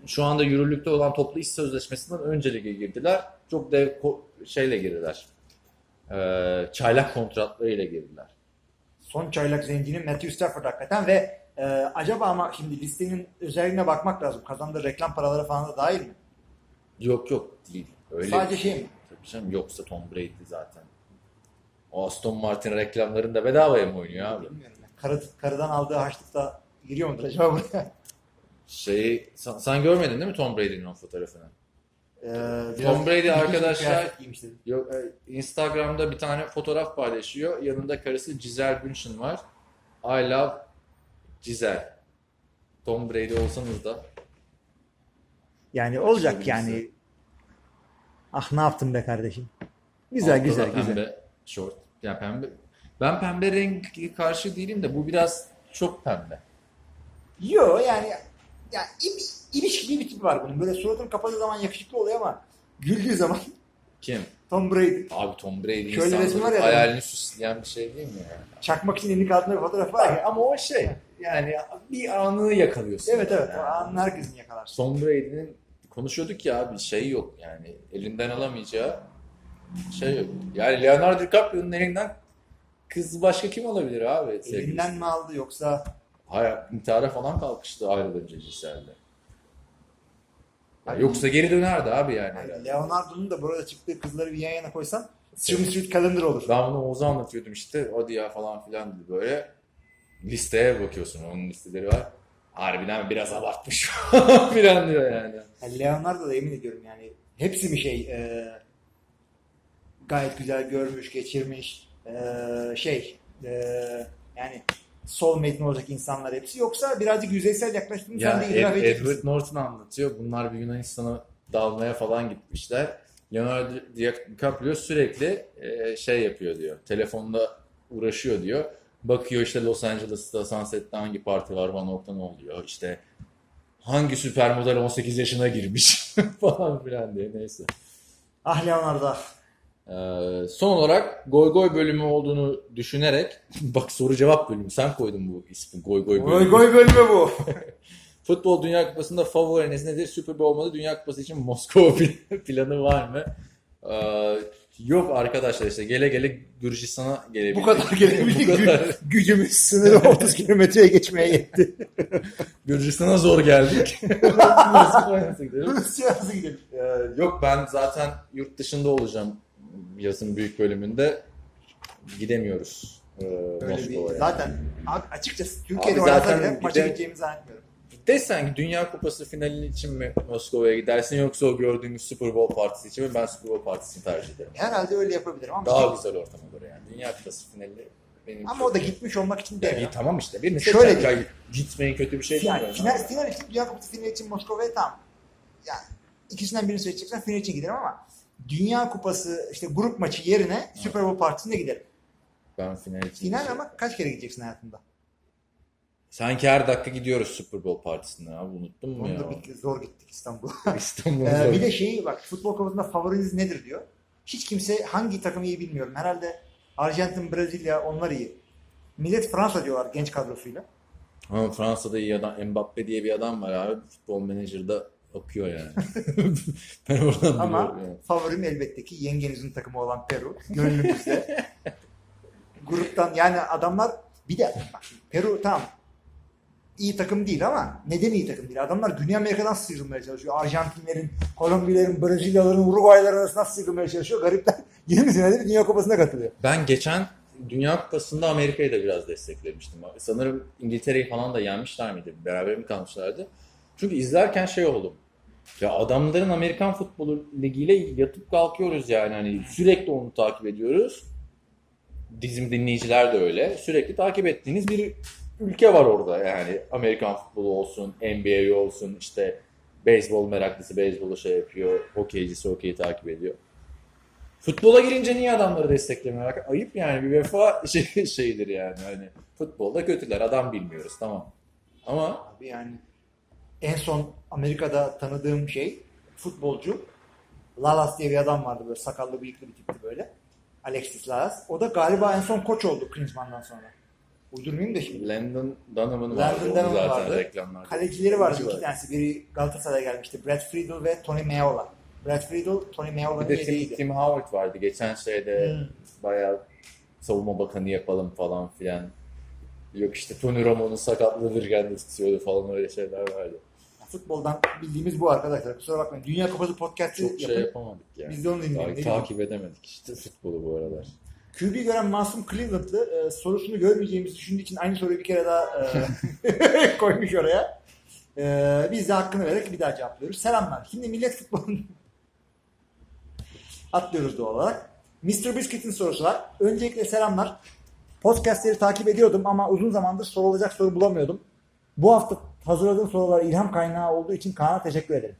şu anda yürürlükte olan toplu iş sözleşmesinden önce lige girdiler. Çok dev ko- şeyle girdiler. Ee, çaylak kontratlarıyla girdiler. Son çaylak zengini Matthew Stafford hakikaten ve e, acaba ama şimdi listenin özelliğine bakmak lazım. Kazandığı reklam paraları falan da dahil mi? Yok yok değil. Öyle sadece şey mi? Tabii canım yoksa Tom Brady zaten. O Aston Martin reklamlarında bedavaya mı oynuyor abi? Bilmiyorum. Karı, karıdan aldığı harçlıkta giriyor mudur acaba buraya? Şeyi, sen, sen görmedin değil mi Tom Brady'nin o fotoğrafını? Ee, Tom Brady arkadaşlar yok, Instagram'da bir tane fotoğraf paylaşıyor. Yanında karısı Giselle Bündchen var. I love Giselle. Tom Brady olsanız da. Yani olacak yani. Ah ne yaptın be kardeşim. Güzel altta güzel pembe, güzel. Şort. Yani pembe. Ben pembe rengi karşı değilim de bu biraz çok pembe. Yo yani ya İbiş gibi bir tipi var bunun. Böyle suratını kapadığı zaman yakışıklı oluyor ama güldüğü zaman... Kim? Tom Brady. Abi Tom Brady insanların hayalini süsleyen bir şey değil mi yani? Çakmak için elini kaldığında bir fotoğraf var ya. Ama o şey yani bir anını yakalıyorsun. Evet evet yani. O anını herkesin yakalar. Tom Brady'nin konuşuyorduk ya abi şey yok yani elinden alamayacağı şey yok. Yani Leonardo DiCaprio'nun elinden kız başka kim olabilir abi? Elinden mi aldı yoksa? Hayır intihara falan kalkıştı ayrılınca Cisel'de. Yani yoksa geri dönerdi abi yani. yani Leonardo'nun da burada çıktığı kızları bir yan yana koysan Street Street Calendar olur. Ben bunu Oğuz'a anlatıyordum işte. Hadi ya falan filan dedi böyle. Listeye bakıyorsun. Onun listeleri var. Harbiden biraz abartmış falan diyor yani. yani. Leonardo da emin ediyorum yani. Hepsi bir şey e, gayet güzel görmüş, geçirmiş. E, şey e, yani sol metin olacak insanlar hepsi. Yoksa birazcık yüzeysel yaklaştığını sen de idrak edeceksin. Edward Norton anlatıyor. Bunlar bir Yunanistan'a dalmaya falan gitmişler. Leonardo DiCaprio sürekli e, şey yapıyor diyor. Telefonda uğraşıyor diyor. Bakıyor işte Los Angeles'ta Sunset'te hangi parti var bana oktan oluyor. İşte hangi süper model on sekiz yaşına girmiş falan filan diye neyse. Ah Leonardo. Ee, son olarak Goy Goy bölümü olduğunu düşünerek bak soru cevap bölümü sen koydun bu ismi Goy Goy bölümü. Goy Goy bölümü bu. Futbol Dünya Kupası'nda favoriniz nedir? Super Bowl olmadı. Dünya Kupası için Moskova planı var mı? Ee, Yok arkadaşlar işte gele gele Gürcistan'a gelebildik. Bu kadar gelebildik. Bu kadar. Gücümüz sınırı otuz kilometreye geçmeye yetti. Gürcistan'a zor geldik. Rusya nasıl gidelim? Yok ben zaten yurt dışında olacağım yazın büyük bölümünde. Gidemiyoruz. Ee, bir, zaten açıkçası Türkiye'de oynasa bile maça gideceğimizi zannetmiyorum. Desen ki Dünya Kupası finali için mi Moskova'ya gidersin yoksa o gördüğümüz Super Bowl partisi için mi? Ben Super Bowl partisini tercih ederim. Herhalde öyle yapabilirim ama. Daha işte, güzel ortama göre yani. Dünya Kupası finali benim. Ama o da gitmiş olmak için değil. Yani tamam işte. Bir şöyle çakar, gitmeyin kötü bir şey yani, değil. Final, final, final için Dünya Kupası finali için Moskova'ya tam. Yani ikisinden birini seçeceksen final için giderim ama Dünya Kupası işte grup maçı yerine Super Bowl partisine giderim. Ben final için. Final ama şey. Kaç kere gideceksin hayatında? Sanki her dakika gidiyoruz Super Bowl partisine abi unuttun mu ya? Onda zor gittik İstanbul'a. İstanbul'a ee, bir de şeyi bak futbol konusunda favoriniz nedir diyor. Hiç kimse hangi takım iyi bilmiyorum. Herhalde Arjantin, Brezilya onlar iyi. Millet Fransa diyorlar genç kadrosuyla. Ama Fransa'da iyi adam Mbappe diye bir adam var abi. Futbol menajerda okuyor yani. Ben oradan ama yani. Favorim elbette ki yengenizin takımı olan Peru. Gönlümüzde. Gruptan yani adamlar bir de bak Peru tamam. İyi takım değil ama neden iyi takım değil? Adamlar Güney Amerika'dan sıyrılmaya çalışıyor. Arjantinlerin, Kolombiyaların, Brezilyaların, Uruguayların arasından sıyrılmaya çalışıyor. Garipler yirmi senedir Dünya Kupası'na katılıyor. Ben geçen Dünya Kupası'nda Amerika'yı da biraz desteklemiştim. Sanırım İngiltere'yi falan da yenmişler miydi? Beraber mi kalmışlardı? Çünkü izlerken şey oldum. Ya adamların Amerikan futbolu ligiyle yatıp kalkıyoruz yani. Hani sürekli onu takip ediyoruz. Bizim dinleyiciler de öyle. Sürekli takip ettiğiniz bir ülke var orada yani Amerikan futbolu olsun, N B A olsun, işte beyzbol meraklısı beyzbolu şey yapıyor, hokeycisi hokeyi takip ediyor. Futbola girince niye adamları desteklemiyorlar? Ayıp yani bir vefa şey, şeydir yani hani futbolda kötüler adam bilmiyoruz tamam ama abi yani en son Amerika'da tanıdığım şey futbolcu Lalas diye bir adam vardı böyle sakallı bıyıklı bir tipti böyle Alexis Lalas o da galiba en son koç oldu Klinsmann'dan sonra. Uydurmayayım da şimdi. Landon Donovan vardı. Landon Donovan vardı. Reklamlarda. Kalecileri vardı iki tanesi. Biri Galatasaray'a gelmişti. Brad Friedel ve Tony Meola. Brad Friedel, Tony Meola'nın yeriydi. Bir de Tim Howard vardı. Geçen şeyde hmm. bayağı savunma bakanı yapalım falan filan. Yok işte Tony Romo'nun sakatlığı virgende tutuyordu falan öyle şeyler vardı. Futboldan bildiğimiz bu arkadaşlar. Kusura bakmayın. Dünya Kupası podcast'ı yapın. Çok şey yapamadık yani. Biz de onu dinleyelim. Takip edemedik işte futbolu bu aralar. Q B'yi gören masum Cleveland'lı e, sorusunu görmeyeceğimizi düşündüğü için aynı soruyu bir kere daha e, koymuş oraya. E, biz de hakkını vererek bir daha cevaplıyoruz. Selamlar. Şimdi millet futbolunu atlıyoruz doğal olarak. mister Biscuit'in sorusu var. Öncelikle selamlar. Podcast'leri takip ediyordum ama uzun zamandır sorulacak soru bulamıyordum. Bu hafta hazırladığım sorular ilham kaynağı olduğu için Kaan'a teşekkür ederim.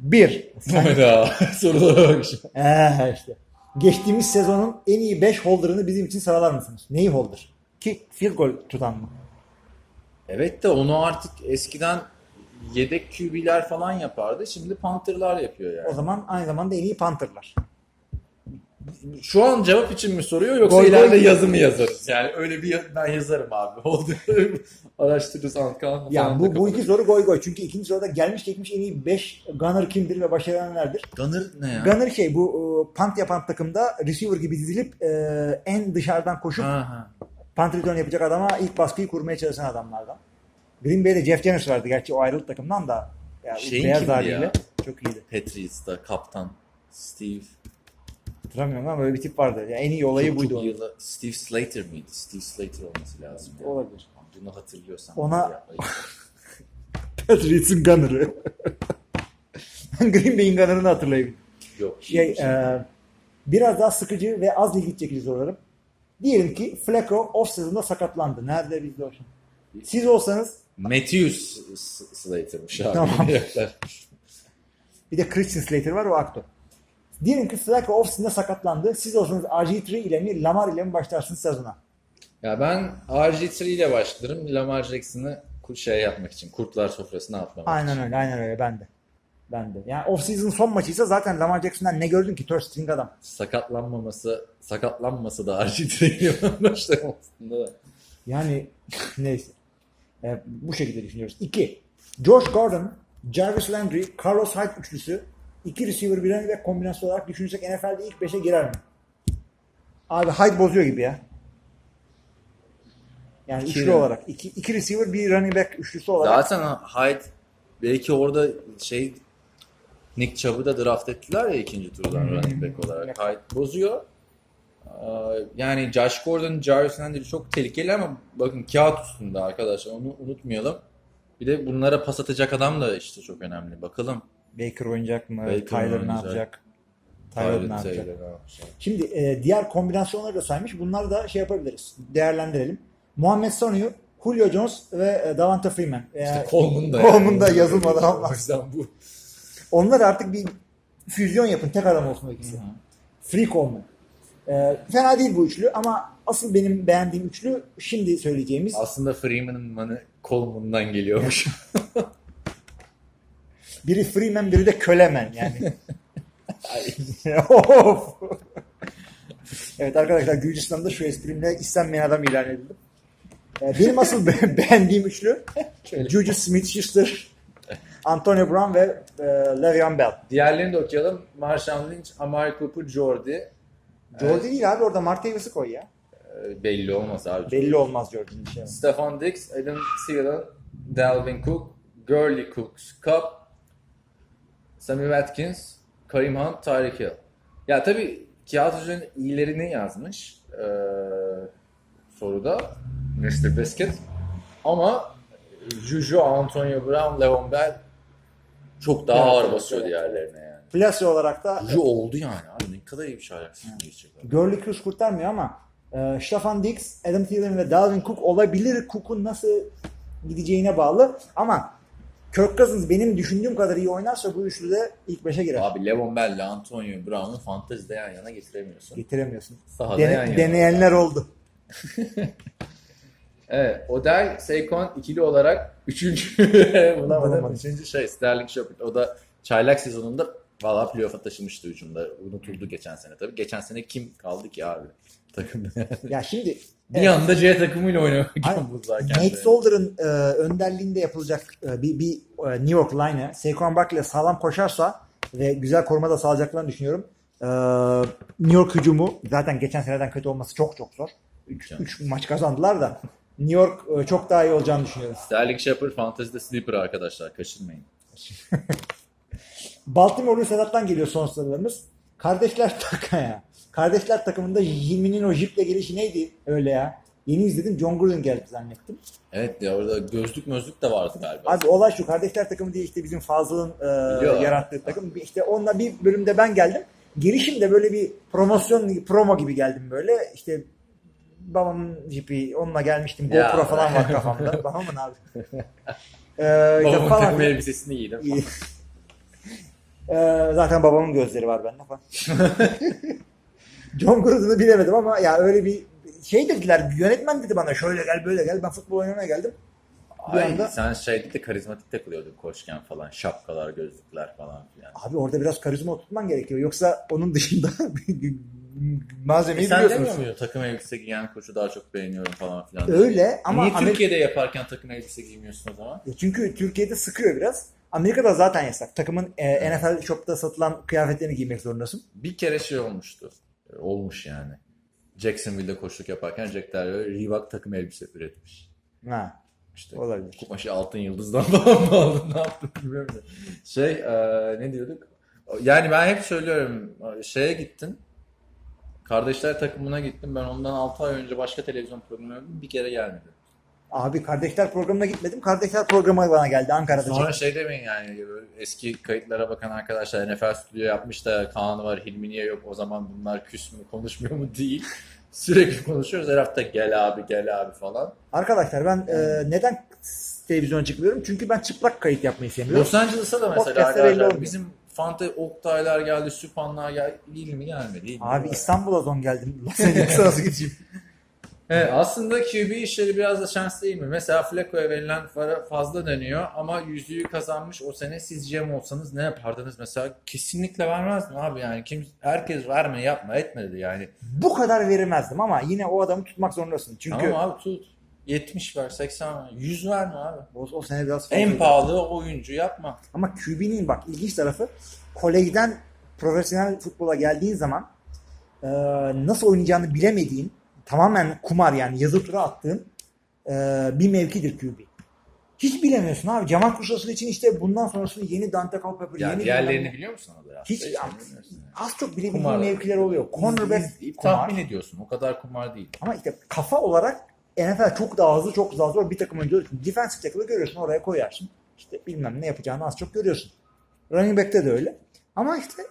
Bir. Hayda. Sorulara bakmışım. Eee işte. Geçtiğimiz sezonun en iyi beş holder'ını bizim için sıralar mısınız? Neyi holder? Ki field goal tutan mı? Evet de onu artık eskiden yedek Q B'ler falan yapardı. Şimdi punter'lar yapıyor yani. O zaman aynı zamanda en iyi punter'lar. Şu an cevap için mi soruyor yoksa gol, ileride gol, yazı mı yazarız? Yani öyle bir ben yazarım abi. Araştırırız Antkan. Yani bu, bu iki soru goy goy. Çünkü ikinci soruda gelmiş geçmiş en iyi beş gunner kimdir ve başarılanlardır? Gunner ne ya? Gunner şey bu punt yapan takımda receiver gibi dizilip e, en dışarıdan koşup aha. Punt return yapacak adama ilk baskıyı kurmaya çalışan adamlardan. Green Bay'de Jeff Jennings vardı. Gerçi o ayrıldı takımdan da. Yani şeyin beyaz haliyle çok iyiydi. Patriots'ta kaptan Steve hatırlamıyorum ama böyle bir tip vardı. Yani en iyi olayı çok buydu. Çok yılı Steve Slater mıydı? Steve Slater olması lazım. Olabilir. Bunu hatırlıyorsan. Ona Patriots'ın gunner'ı. Ben Green Bay'in gunner'ını hatırlayayım. Yok. Şey, e, biraz daha sıkıcı ve az ilgi çekici sorularım. Diyelim ki Flacco off sezonda sakatlandı. Nerede bizde o şimdi? Siz olsanız Matthews Slater'mış abi. Tamam. Bir de Christian Slater var o aktör. Diyelim ki Flacco off-season'da sakatlandı. Siz olsanız R G üç ile mi, Lamar ile mi başlarsınız sezona? Ya ben R G üç ile başlarım. Lamar Jackson'ı şey yapmak için, kurtlar sofrasına atlamak aynen için. Aynen öyle, aynen öyle. Ben de. Ben de. Yani off-season son maçıysa zaten Lamar Jackson'dan ne gördün ki? Third string adam. Sakatlanmaması, sakatlanması da R G üç ile başlamak aslında. Yani neyse. E, bu şekilde düşünüyoruz. iki. Josh Gordon, Jarvis Landry, Carlos Hyde üçlüsü İki receiver bir running back kombinasyonu olarak düşünürsek N F L'de ilk beşe girer mi? Abi Hyde bozuyor gibi ya. Yani iki üçlü mi? Olarak. İki, iki receiver bir running back üçlüsü olarak. Zaten Hyde belki orada şey Nick Chubb'ı da draft ettiler ya ikinci turdan hmm. running back olarak. Evet. Hyde bozuyor. Yani Josh Gordon, Jarvis Landry çok tehlikeli ama bakın kağıt üstünde arkadaşlar, onu unutmayalım. Bir de bunlara pas atacak adam da işte çok önemli. Bakalım. Baker oynayacak mı? Baker Tyler oynayacak. Ne yapacak? Tyler, Tyler ne yapacak? Taylor, şimdi e, diğer kombinasyonları da saymış. Bunları da şey yapabiliriz. Değerlendirelim. Muhammed Sanu, Julio Jones ve Davante Freeman. E, işte Coleman'da. Coleman'da yani. Yazılmadan var. Bu. Onlar artık bir füzyon yapın. Tek adam olsun ikisi. Free Coleman. E, fena değil bu üçlü ama asıl benim beğendiğim üçlü şimdi söyleyeceğimiz. Aslında Freeman'ın manı Coleman'dan geliyormuş. Biri Freeman, biri de Kölemen yani. Of. Evet arkadaşlar, Gürcistan'da şu esprimle istenmeyen adam ilan edildi. Benim asıl be- beğendiğim üçlü Juju Smith-Schuster, Antonio Brown ve e, Le'Veon Bell. Diğerlerini de okuyalım. Marshawn Lynch, Amari Cooper, Jordy. Jordy evet. Değil abi, orada Mark Davis'i koy ya. Belli olmaz abi. Belli olmaz Jordy'nin şey. Stephon Diggs, Adam Thielen, Dalvin Cook, Gurley, Cooks, Cup, Sammy Watkins, Kareem Hunt, Tyreek Hill. Ya tabii kağıt üzerinde iyilerini yazmış ee, soruda mister Biscuit. Ama Juju, Antonio Brown, Le'Veon Bell çok daha evet, ağır basıyor evet. Diğerlerine yani. Plase olarak da... Juju oldu yani abi, ne kadar iyi bir şey ayaksız yani. Geçecekler. Gurley Cruz kurtarmıyor ama e, Stephon Diggs, Adam Thielen ve Dalvin Cook olabilir. Cook'un nasıl gideceğine bağlı ama... Kirk Cousins benim düşündüğüm kadar iyi oynarsa bu üçlü de ilk beşe girer. Abi Le'Veon Bell ile Antonio Brown'u fantezide yan yana getiremiyorsun. Getiremiyorsun. Sahada Den- yan yana. Deneyenler yani. Oldu. Evet. Odell, Saquon ikili olarak üçüncü. Buna bakalım. Üçüncü şey Sterling Shepard. O da çaylak sezonunda valla playoff'a taşımıştı hücumda. Unutuldu geçen sene tabii. Geçen sene kim kaldı ki abi? Takımda ya şimdi... Bir evet. Anda C takımıyla oynamak zaten. Nate Solder'ın e, önderliğinde yapılacak e, bir, bir e, New York line'e Saquon Barkley sağlam koşarsa ve güzel koruma da sağlayacaklarını düşünüyorum. E, New York hücumu zaten geçen seneden kötü olması çok çok zor. üç yani. Maç kazandılar da New York e, çok daha iyi olacağını düşünüyorum. Sterling Shepard fantezide sleeper arkadaşlar, kaçırmayın. Baltimore'un Sedat'tan geliyor son sorularımız. Kardeşler takaya. Kardeşler takımında Jimmy'nin o jiple gelişi neydi öyle ya? Yeni izledim, John Gruden geldi zannettim. Evet ya, orada gözlük mözlük de vardı galiba. Abi olay şu, kardeşler takımı diye işte bizim Fazıl'ın e, yarattığı takım. İşte onunla bir bölümde ben geldim. Girişimde böyle bir promosyon, promo gibi geldim böyle. İşte babamın jipi, onunla gelmiştim. GoPro ya. Falan var kafamda. Babamın abi. Ee, babamın falan takım elbisesini giydim. Ee, zaten babamın gözleri var bende falan. John Gruden'ı bilemedim ama ya öyle bir şey dediler, yönetmen dedi bana şöyle gel böyle gel, ben futbol oynamaya geldim. Bir ay anda... Sen şey dedi, karizmatik takılıyordun koşken falan, şapkalar gözlükler falan filan. Abi orada biraz karizma oturtman gerekiyor, yoksa onun dışında malzemeyi e biliyorsunuz. Sen demiyor muydun takım elbise giyen koçu daha çok beğeniyorum falan filan. Öyle ama... Niye Amerika... Türkiye'de yaparken takım elbise giymiyorsun o zaman? Ya çünkü Türkiye'de sıkıyor biraz. Amerika'da zaten yasak. Takımın e, N F L Shop'ta satılan kıyafetlerini giymek zorundasın. Bir kere şey olmuştu. Olmuş yani. Jacksonville'de koçluk yaparken Jack Terrier Reebok takım elbise üretmiş. Ha. İşte olabilir. Kumaşı altın yıldızdan falan mı aldın? Ne yaptın? Bilmiyorum. Şey e, ne diyorduk? Yani ben hep söylüyorum. Şeye gittin. Kardeşler takımına gittim. Ben ondan altı ay önce başka televizyon programına bir kere gelmedi. Abi kardeşler programına gitmedim. Kardeşler programı bana geldi Ankara'da. Sonra çektim. Şey demeyin yani, eski kayıtlara bakan arkadaşlar N F L stüdyo yapmış da Kaan var, Hilmi niye yok, o zaman bunlar küs mü konuşmuyor mu değil. Sürekli konuşuyoruz her hafta, gel abi gel abi falan. Arkadaşlar ben e, neden televizyona çıkmıyorum? Çünkü ben çıplak kayıt yapmayı seviyorum. Los Angeles'a da mesela arkadaşlar bizim Fante Oktaylar geldi, Süpanlar geldi. Hilmi gelmedi. Hilmi abi var. İstanbul'a zon geldim. Los Angeles'a nasıl gideceğim? Evet, aslında Q B işleri biraz da şans değil mi? Mesela Flacco'ya verilen fazla dönüyor ama yüzüğü kazanmış o sene, siz G M olsanız ne yapardınız mesela? Kesinlikle vermez mi abi yani? Kim, herkes verme, yapma, etmedi yani. Bu kadar vermezdim ama yine o adamı tutmak zorundasın. Çünkü... Tamam abi tut. yetmiş ver, seksen ver, yüz verme abi. O, o sene biraz fazla. En pahalı oyuncu yapma. Ama Q B'nin bak ilginç tarafı kolejden profesyonel futbola geldiğin zaman e, nasıl oynayacağını bilemediğin, tamamen kumar yani yazı tura attığın e, bir mevkidir Q B. Hiç bilemiyorsun abi. Cemal Kuşası'nın için işte bundan sonrasını yeni Dante Culpepper. Yani diğerlerini biliyor musun? Hiç. Ya, az çok bilebildiğin mevkiler oluyor. Cornerback kumar. Tahmin ediyorsun. O kadar kumar değil. Ama işte kafa olarak N F L çok daha hızlı, çok daha zor bir takım oyuncu. Defensive tackle'ı görüyorsun. Oraya koyarsın. İşte bilmem ne yapacağını az çok görüyorsun. Running back'te de öyle. Ama işte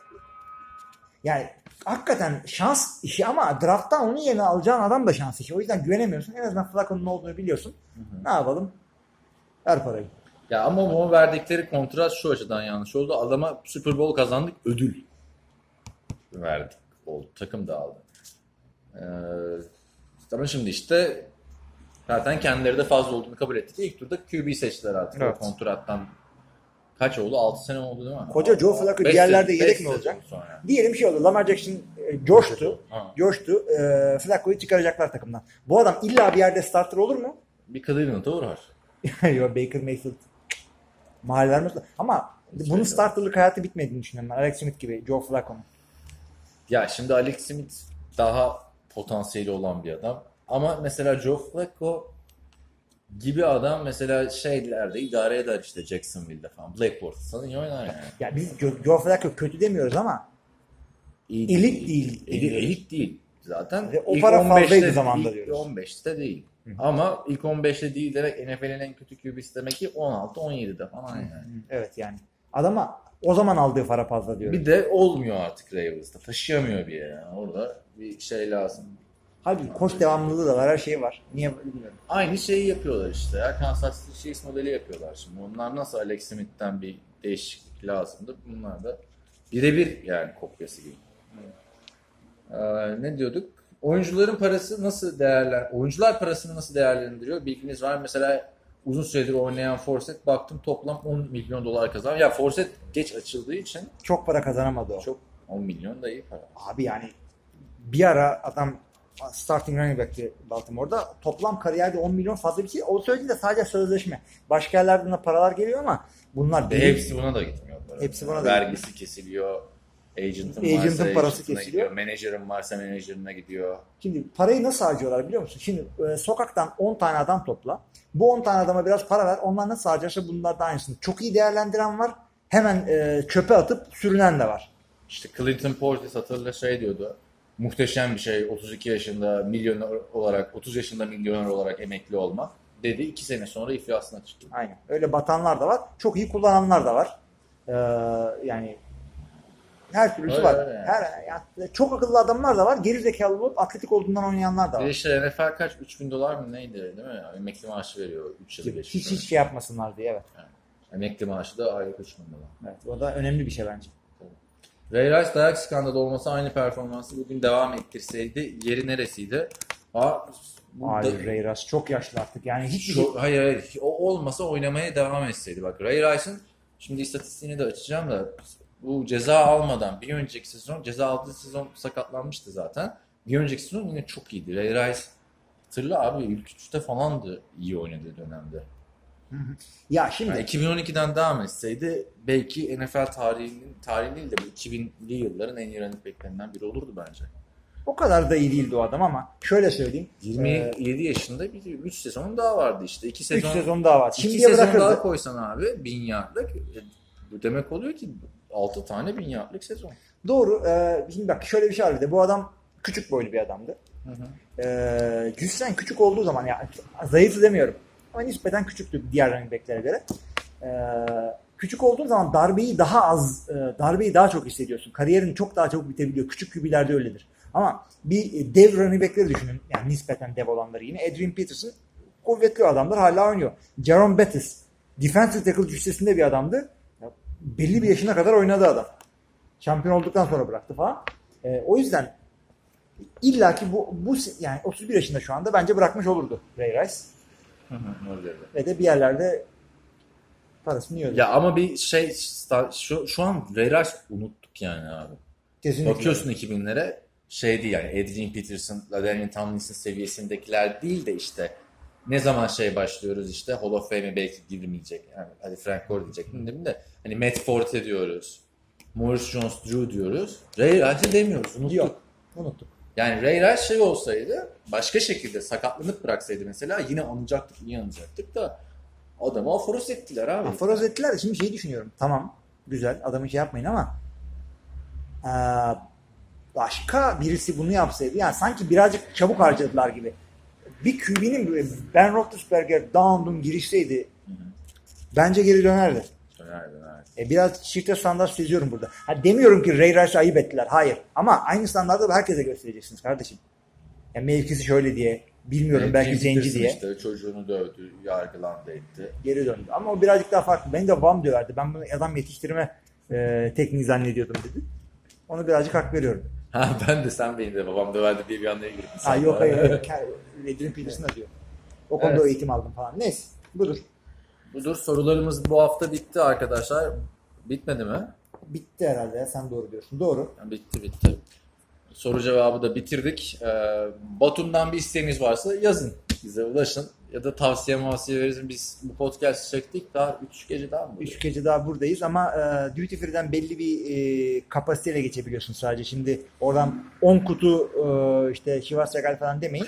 yani hakikaten şans işi ama draft'tan onun yerine alacağın adam da şans işi. O yüzden güvenemiyorsun. En azından Flacco'nun olduğunu biliyorsun. Hı hı. Ne yapalım? Her parayı. Ya ama o verdikleri kontrat şu açıdan yanlış oldu. Adama Super Bowl kazandık, ödül verdik. Oldu. Takım da aldı. Ee, ama şimdi işte zaten kendileri de fazla olduğunu kabul ettik. İlk turda Q B seçtiler artık. Evet. O kontrattan kaç oldu? altı sene oldu değil mi? Koca Joe Flacco diğerlerde yedek mi olacak? Diyelim şey oldu. Lamar Jackson e, coştu. Coştu. E, Flacco'yu çıkaracaklar takımdan. Bu adam illa bir yerde starter olur mu? Bir Cleveland'a uğrar. Yo, Baker Mayfield mahal vermez. Ama hiç bunun starterlık hayatı bitmediğini düşünüyorum ben. Alex Smith gibi, Joe Flacco'nun. Ya şimdi Alex Smith daha potansiyeli olan bir adam. Ama mesela Joe Flacco gibi adam mesela şeylerde idare eder işte Jacksonville'de falan. Blackboard sana iyi oynar yani. Ya biz Joe Flacco kötü demiyoruz ama elit değil. Değil, değil, değil. Elit değil. Zaten ve o para fazlaydı zamanda diyoruz. on beşte değil. Hı-hı. Ama ilk on beşte değil demek N F L'nin en kötü Q B'si demek ki on altı on yedide falan yani. Hı-hı. Evet yani. Adama o zaman aldığı para fazla diyorum. Bir de olmuyor artık Ravens'da. Taşıyamıyor bir yere. Yani. Orada bir şey lazım. Halbuki koç devamlılığı da var. Her şey var. Niye bilmiyorum. Aynı şeyi yapıyorlar işte. Ya. Kansas City Chiefs modeli yapıyorlar şimdi. Onlar nasıl Alex Smith'ten bir değişiklik lazımdı. Bunlar da birebir yani kopyası gibi. Ee, ne diyorduk? Oyuncuların parası nasıl değerler? Oyuncular parasını nasıl değerlendiriyor? Bilginiz var. Mesela uzun süredir oynayan Forsett baktım toplam on milyon dolar kazandı. Ya Forsett geç açıldığı için çok para kazanamadı o. Çok on milyon da iyi para. Abi yani bir ara adam starting running back'ti Baltimore'da. Toplam kariyerde on milyon fazla bir şey. O söyledi de sadece sözleşme. Başka yerlerden de paralar geliyor ama bunlar değil. Hepsi buna da gitmiyor. Hepsi buna da gitmiyor. Vergisi kesiliyor. Agent'ın, Agent'ın parası kesiliyor. Menajerin varsa menajerine gidiyor. Şimdi parayı nasıl harcıyorlar biliyor musun? Şimdi e, sokaktan on tane adam topla. Bu on tane adama biraz para ver. Onlar nasıl harcarsa bunlar da aynısını. Çok iyi değerlendiren var. Hemen e, çöpe atıp sürünen de var. İşte Clinton Portis hatırla şey diyordu. Muhteşem bir şey otuz iki yaşında milyoner olarak, otuz yaşında milyoner olarak emekli olmak dedi. iki sene sonra iflasına çıktı. Aynen. Öyle batanlar da var. Çok iyi kullananlar da var. Ee, yani her türlüsü öyle var. Öyle yani. Her, yani çok akıllı adamlar da var. Geri zekalı olup atletik olduğundan oynayanlar da var. Bir işte N F L kaç? üç bin dolar mı neydi değil mi? Yani emekli maaşı veriyor. üç yıl beş yıl. Hiç hiç şey yapmasınlar diye evet. Yani. Emekli maaşı da aylık üç bin dolar. Evet. O da önemli bir şey bence. Ray Rice dayak skandalı olmasa aynı performansı bugün devam ettirseydi yeri neresiydi? Aa, Hayır Ray Rice çok yaşlı artık yani hiç çok, hayır hayır o olmasa oynamaya devam etseydi bak Ray Rice'ın şimdi istatistiğini de açacağım da bu ceza almadan bir önceki sezon ceza aldığı sezon sakatlanmıştı zaten bir önceki sezon yine çok iyiydi Ray Rice hatırla abi ilk üçte falandı iyi oynadığı dönemde. Ya şimdi yani iki bin on ikiden devam etseydi belki N F L tarihinin tarihi değil de bu iki binli yılların en iyi running backlerinden biri olurdu bence. O kadar da iyi değildi o adam ama şöyle söyleyeyim. yirmi yedi yaşında bir üç sezon daha vardı işte. iki sezon, sezon daha vardı. Şimdi sezon daha koysan abi bin yardlık demek oluyor ki altı tane bin yardlık sezon. Doğru. E, şimdi bak şöyle bir şey var bir de bu adam küçük boylu bir adamdı. Hı hı. E, Cüssen küçük olduğu zaman ya zayıf demiyorum. Ama nispeten küçüktü diğer running back'lere göre. Ee, küçük olduğun zaman darbeyi daha az, darbeyi daha çok hissediyorsun. Kariyerin çok daha çabuk bitebiliyor. Küçük kübilerde öyledir. Ama bir dev running back'leri düşünün. Yani nispeten dev olanları yine. Adrian Peterson kuvvetli adamlar hala oynuyor. Jerome Bettis defensive tackle cüssesinde bir adamdı. Belli bir yaşına kadar oynadı adam. Şampiyon olduktan sonra bıraktı falan. Ee, o yüzden illaki bu, bu yani otuz bir yaşında şu anda bence bırakmış olurdu Ray Rice. Ve de bir yerlerde parasını yiyordu. Ya ama bir şey şu, şu an Ray Rice unuttuk yani abi. Kesinlikle. Bakıyorsun iki binlere şeydi yani Adrian Peterson, Lavernian Tomlinson seviyesindekiler değil de işte ne zaman şey başlıyoruz işte Hall of Fame'e belki girmeyecek. Yani hadi Frank Gore diyecek. Değil mi? De hani Matt Forte diyoruz. Maurice Jones-Drew diyoruz. Ray Rice'i demiyoruz. Unuttuk. Yok, unuttuk. Yani Ray Rice şey olsaydı, başka şekilde sakatlanıp bıraksaydı mesela yine anacaktık, iyi anacaktık da adamı aforoz ettiler abi. Aforoz ettiler de şimdi şeyi düşünüyorum. Tamam, güzel, adamı şey yapmayın ama ee, başka birisi bunu yapsaydı yani sanki birazcık çabuk harcadılar gibi. Bir Q B'nin Ben Roethlisberger down'un girişseydi bence geri dönerdi. Dönerdi, dönerdi. E, biraz çifte standart seziyorum burada. Ha, demiyorum ki Ray Rice'ı ayıp ettiler. Hayır. Ama aynı standartı da herkese göstereceksiniz kardeşim. Yani mevkisi şöyle diye. Bilmiyorum evet, belki zenci diye. Işte, çocuğunu dövdü, yargılandı etti. Geri döndü. Ama o birazcık daha farklı. Beni de bam diyorlardı. Ben bunu adam yetiştirme e, tekniği zannediyordum dedi. Ona birazcık hak veriyorum. Ha ben de sen beni de babam döverdi diye bir anlaya girdim. Ha yok hayır. Edwin Peterson diyor. O konuda evet. Eğitim aldım falan. Neyse budur. Budur. Sorularımız bu hafta bitti arkadaşlar. Bitmedi mi? Bitti herhalde ya. Sen doğru diyorsun. Doğru. Yani bitti bitti. Soru cevabı da bitirdik. Ee, Batum'dan bir isteğiniz varsa yazın. Bize ulaşın. Ya da tavsiye mavsiye veririz. Biz bu podcast çektik. Daha üç gece daha mı? üç gece daha buradayız ama e, Duty Free'den belli bir e, kapasiteyle geçebiliyorsun sadece. Şimdi oradan on kutu e, işte Şivas Regal falan demeyin.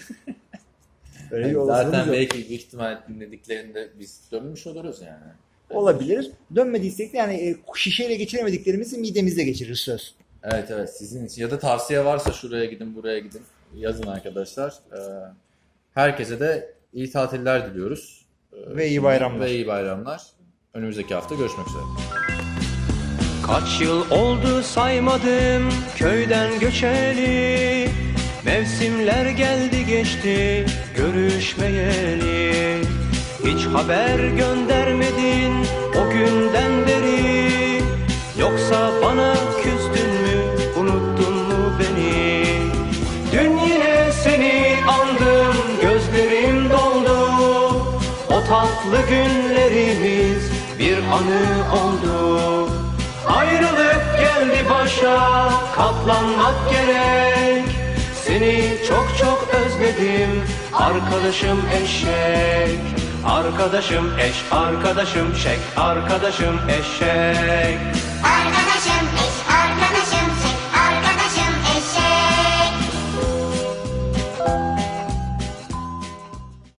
Öyle yani zaten belki yok. İhtimal dinlediklerinde biz dönmüş oluruz yani. Olabilir. Dönmediysek de yani şişeyle geçiremediklerimizi midemizle geçiririz söz. Evet evet sizin için. Ya da tavsiye varsa şuraya gidin buraya gidin. Yazın arkadaşlar. Ee, herkese de iyi tatiller diliyoruz. Ee, ve iyi bayramlar. Ve iyi bayramlar. Önümüzdeki hafta görüşmek üzere. Kaç yıl oldu saymadım köyden göçeli. Mevsimler geldi geçti görüşmeyeli. Hiç haber göndermedin o günden beri. Yoksa bana küstün mü unuttun mu beni? Dün yine seni andım gözlerim doldu. O tatlı günlerimiz bir anı oldu. Ayrılık geldi başa katlanmak gerek. Seni çok çok özledim arkadaşım eşek. Arkadaşım eş, arkadaşım şek, arkadaşım eşek.